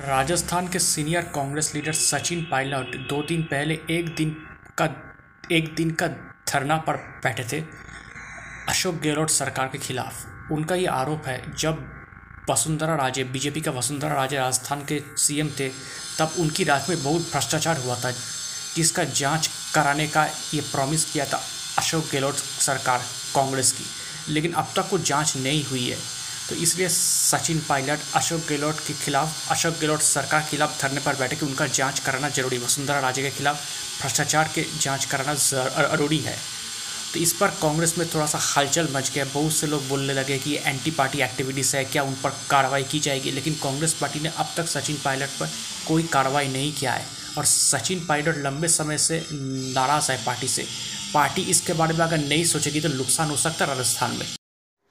राजस्थान के senior Congress leader Sachin Pilot 2 दिन पहले एक दिन का धरना पर बैठे थे अशोक गहलोत सरकार के खिलाफ। उनका ये आरोप है, जब वसुंधरा राजे बीजेपी का वसुंधरा राजे राजस्थान के सीएम थे तब उनकी राज में बहुत भ्रष्टाचार हुआ था, जिसका जांच कराने का ये प्रॉमिस किया था अशोक गहलोत सरकार कांग्रेस की, लेकिन अब तक कोई जांच नहीं हुई है। तो इसलिए सचिन पायलट अशोक गहलोत सरकार के खिलाफ धरने पर बैठे कि उनका जांच कराना जरूरी, वसुंधरा राजे के खिलाफ भ्रष्टाचार के जांच कराना जरूरी है। तो इस पर कांग्रेस में थोड़ा सा हलचल मच गया। बहुत से लोग बोलने लगे कि ये एंटी पार्टी एक्टिविटीज़ है, क्या उन पर कार्रवाई की जाएगी। लेकिन कांग्रेस पार्टी ने अब तक सचिन पायलट पर कोई कार्रवाई नहीं किया है और सचिन पायलट लंबे समय से नाराज़ है पार्टी से। पार्टी इसके बारे में अगर नहीं सोचेगी तो नुकसान हो सकता है राजस्थान में।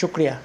शुक्रिया।